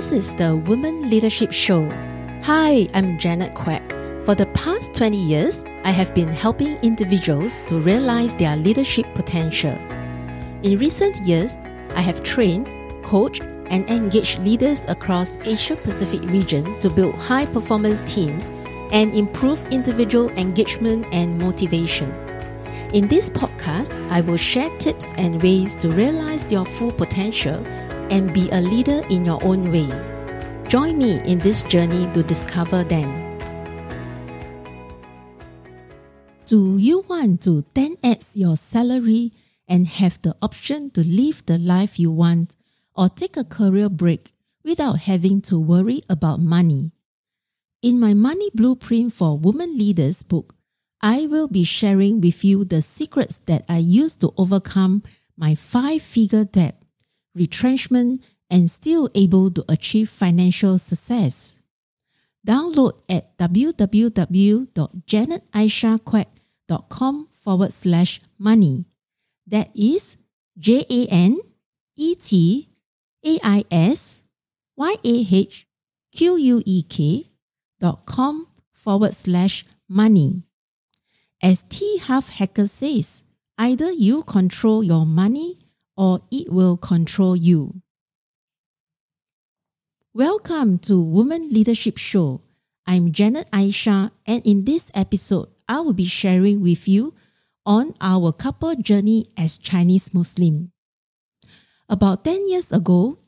This is the Women Leadership Show. Hi, I'm Janet Quek. For the past 20 years, I have been helping individuals to realize their leadership potential. In recent years, I have trained, coached, and engaged leaders across Asia-Pacific region to build high-performance teams and improve individual engagement and motivation. In this podcast, I will share tips and ways to realize your full potential and be a leader in your own way. Join me in this journey to discover them. Do you want to 10x your salary and have the option to live the life you want or take a career break without having to worry about money? In my Money Blueprint for Women Leaders book, I will be sharing with you the secrets that I used to overcome my five-figure debt, retrenchment, and still able to achieve financial success. Download at www.janetaisyahquek.com .com/money. That is JANETAISYAHQUEK.com/money. As T. Half Hacker says, either you control your money or it will control you. Welcome to Women Leadership Show. I'm Janet Aisyah, and in this episode, I will be sharing with you on our couple journey as Chinese Muslim. About 10 years ago,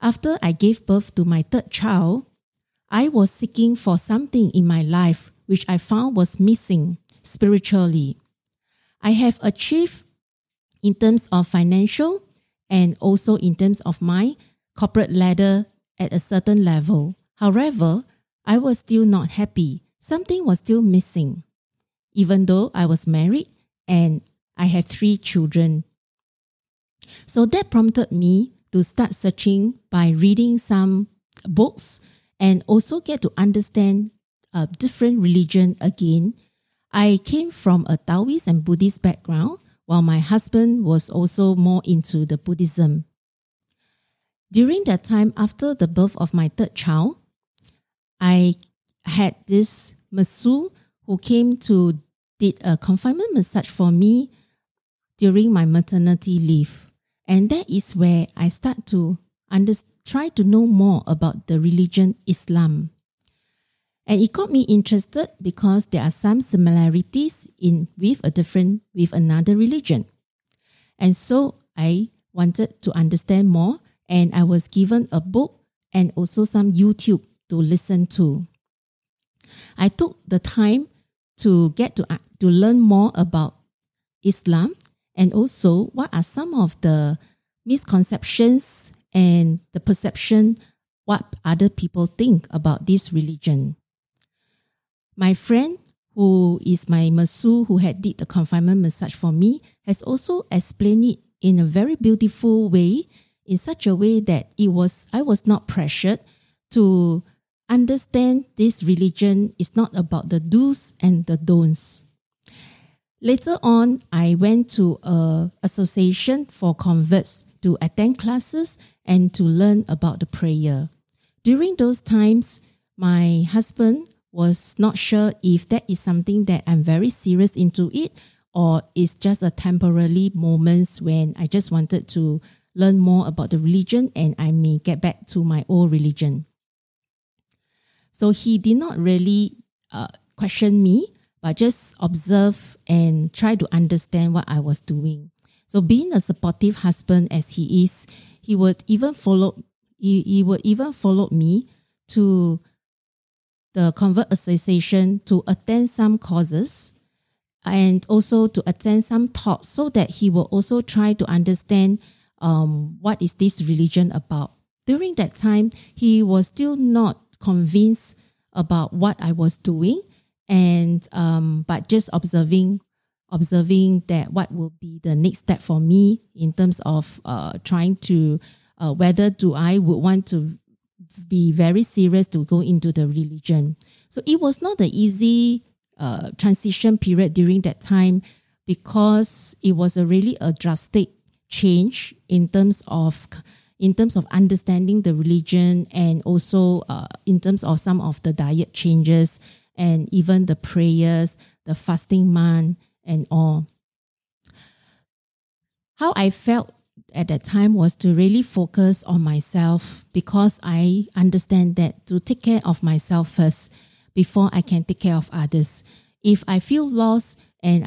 after I gave birth to my third child, I was seeking for something in my life which I found was missing spiritually. I have achieved in terms of financial and also in terms of my corporate ladder at a certain level. However, I was still not happy. Something was still missing, even though I was married and I have three children. So that prompted me to start searching by reading some books and also get to understand a different religion again. I came from a Taoist and Buddhist background, while my husband was also more into the Buddhism. During that time, after the birth of my third child, I had this masseuse who came to did a confinement massage for me during my maternity leave. And that is where I start to try to know more about the religion Islam. And it got me interested because there are some similarities with another religion. And so I wanted to understand more, and I was given a book and also some YouTube to listen to. I took the time to get to learn more about Islam and also what are some of the misconceptions and the perception what other people think about this religion. My friend, who is my masseuse who had did the confinement massage for me, has also explained it in a very beautiful way, in such a way that I was not pressured to understand this religion is not about the do's and the don'ts. Later on, I went to an association for converts to attend classes and to learn about the prayer. During those times, my husband was not sure if that is something that I'm very serious into it or it's just a temporary moment when I just wanted to learn more about the religion and I may get back to my old religion. So he did not really question me, but just observe and try to understand what I was doing. So being a supportive husband as he is, he would even follow me to the convert association to attend some courses and also to attend some talks so that he will also try to understand what is this religion about. During that time, he was still not convinced about what I was doing, and but just observing that what will be the next step for me in terms of trying to whether I would want to be very serious to go into the religion. So it was not an easy transition period during that time because it was a really drastic change in terms of in terms of understanding the religion and also in terms of some of the diet changes and even the prayers, the fasting month and all. How I felt at that time was to really focus on myself, because I understand that to take care of myself first before I can take care of others. If I feel lost and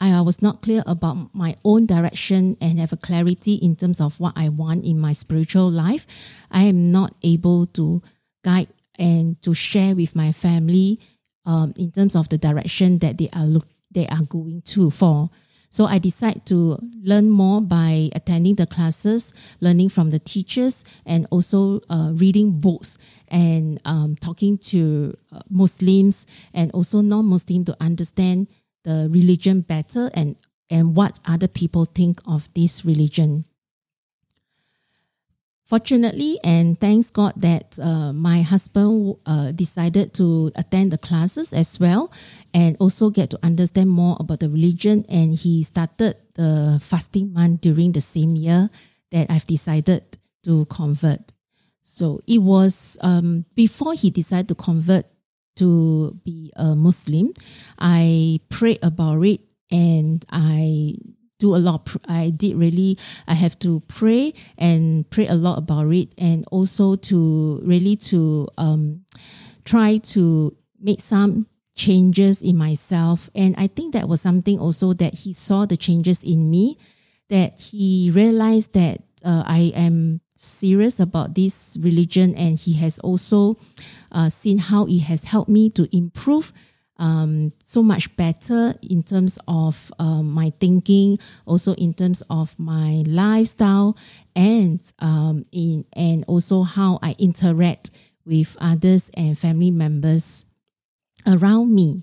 I was not clear about my own direction and have a clarity in terms of what I want in my spiritual life, I am not able to guide and to share with my family in terms of the direction that they are going to for. So I decide to learn more by attending the classes, learning from the teachers, and also reading books and talking to Muslims and also non-Muslim to understand the religion better and what other people think of this religion. Fortunately, and thanks God that my husband decided to attend the classes as well and also get to understand more about the religion, and he started the fasting month during the same year that I've decided to convert. So it was before he decided to convert to be a Muslim, I prayed about it, and I have to pray a lot about it, and also to really to try to make some changes in myself. And I think that was something also that he saw the changes in me, that he realized that I am serious about this religion, and he has also seen how it has helped me to improve so much better in terms of my thinking, also in terms of my lifestyle, and also how I interact with others and family members around me.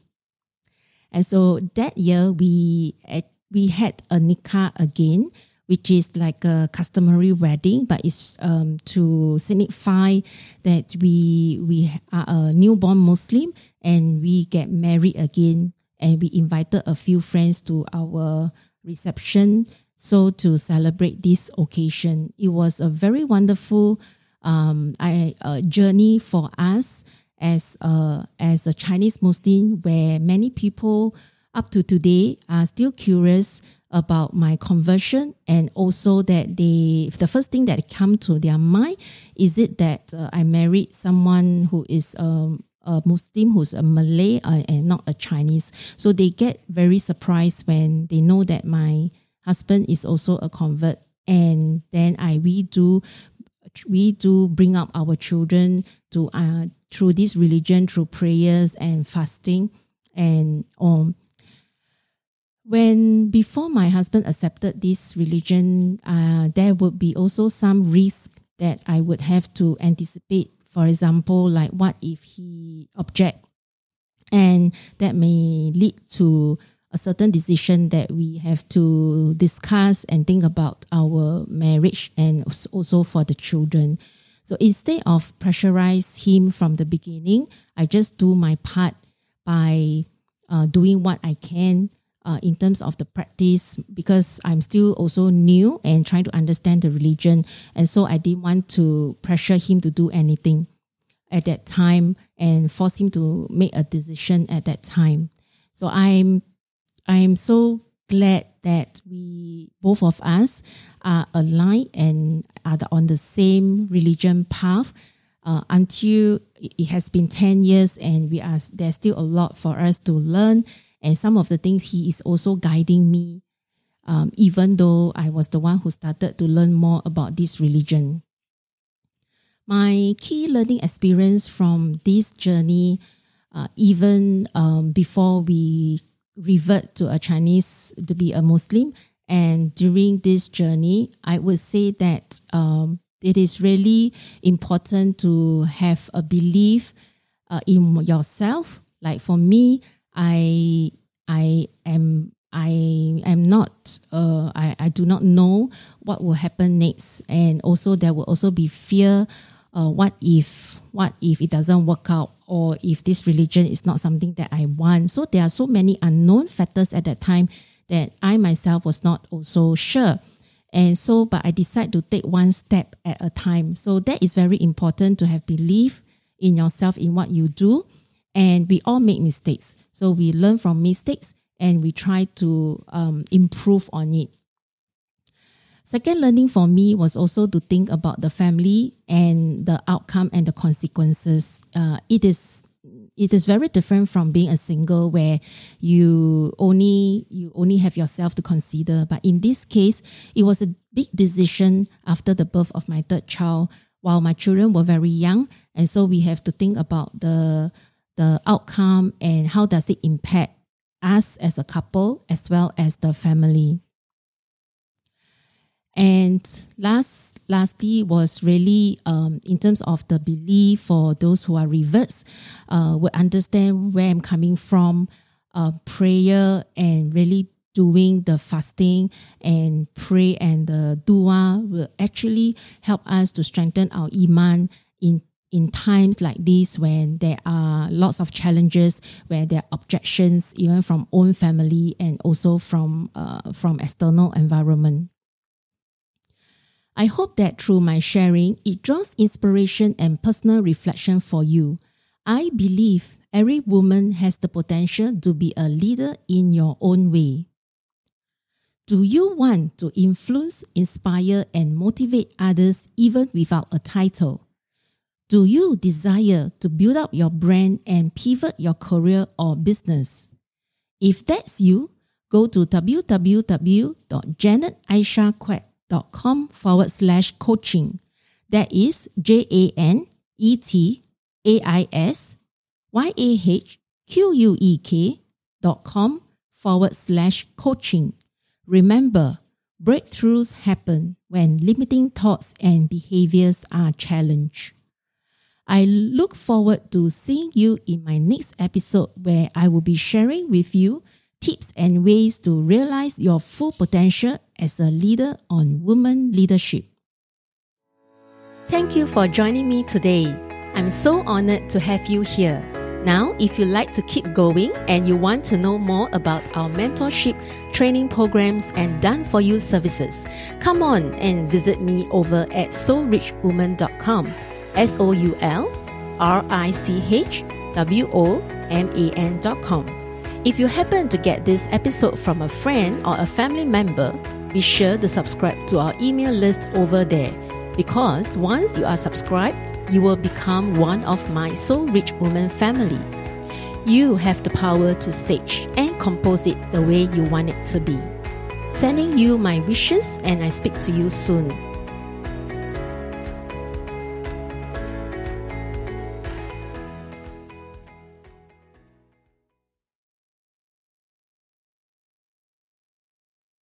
And so that year we had a nikah again, which is like a customary wedding, but it's to signify that we are a newborn Muslim and we get married again, and we invited a few friends to our reception, so to celebrate this occasion. It was a very wonderful journey for us as a Chinese Muslim, where many people up to today are still curious about my conversion, and also that the first thing that come to their mind is it that I married someone who is a Muslim, who's a Malay and not a Chinese. So they get very surprised when they know that my husband is also a convert, and then we do bring up our children to through this religion, through prayers and fasting and all. Before my husband accepted this religion, there would be also some risk that I would have to anticipate. For example, like what if he object? And that may lead to a certain decision that we have to discuss and think about our marriage and also for the children. So instead of pressurize him from the beginning, I just do my part by doing what I can in terms of the practice, because I'm still also new and trying to understand the religion. And so I didn't want to pressure him to do anything at that time and force him to make a decision at that time. So I'm so glad that we, both of us, are aligned and are on the same religion path until it has been 10 years and there's still a lot for us to learn. And some of the things he is also guiding me, even though I was the one who started to learn more about this religion. My key learning experience from this journey, even before we revert to a Chinese to be a Muslim, and during this journey, I would say that it is really important to have a belief in yourself. Like for me, I do not know what will happen next, and also there will also be fear. What if it doesn't work out, or if this religion is not something that I want? So there are so many unknown factors at that time that I myself was not also sure, And so, but I decide to take one step at a time. So that is very important, to have belief in yourself, in what you do. And we all make mistakes. So we learn from mistakes and we try to improve on it. Second learning for me was also to think about the family and the outcome and the consequences. It is very different from being a single, where you only have yourself to consider. But in this case, it was a big decision after the birth of my third child, while my children were very young. And so we have to think about the outcome and how does it impact us as a couple as well as the family. And lastly was really in terms of the belief, for those who are reverse, would understand where I'm coming from, prayer, and really doing the fasting and pray and the dua will actually help us to strengthen our iman in times like this, when there are lots of challenges, where there are objections even from own family and also from external environment. I hope that through my sharing, it draws inspiration and personal reflection for you. I believe every woman has the potential to be a leader in your own way. Do you want to influence, inspire, and motivate others even without a title? Do you desire to build up your brand and pivot your career or business? If that's you, go to www.janetaisyahquek.com/coaching. That is JanetAisyahquek.com/coaching. Remember, breakthroughs happen when limiting thoughts and behaviors are challenged. I look forward to seeing you in my next episode, where I will be sharing with you tips and ways to realize your full potential as a leader on women leadership. Thank you for joining me today. I'm so honored to have you here. Now, if you'd like to keep going and you want to know more about our mentorship, training programs, and done-for-you services, come on and visit me over at soulrichwoman.com. soulrichwoman.com. If you happen to get this episode from a friend or a family member, be sure to subscribe to our email list over there, because once you are subscribed, you will become one of my Soul Rich Woman family. You have the power to stage and compose it the way you want it to be. Sending you my wishes, and I speak to you soon.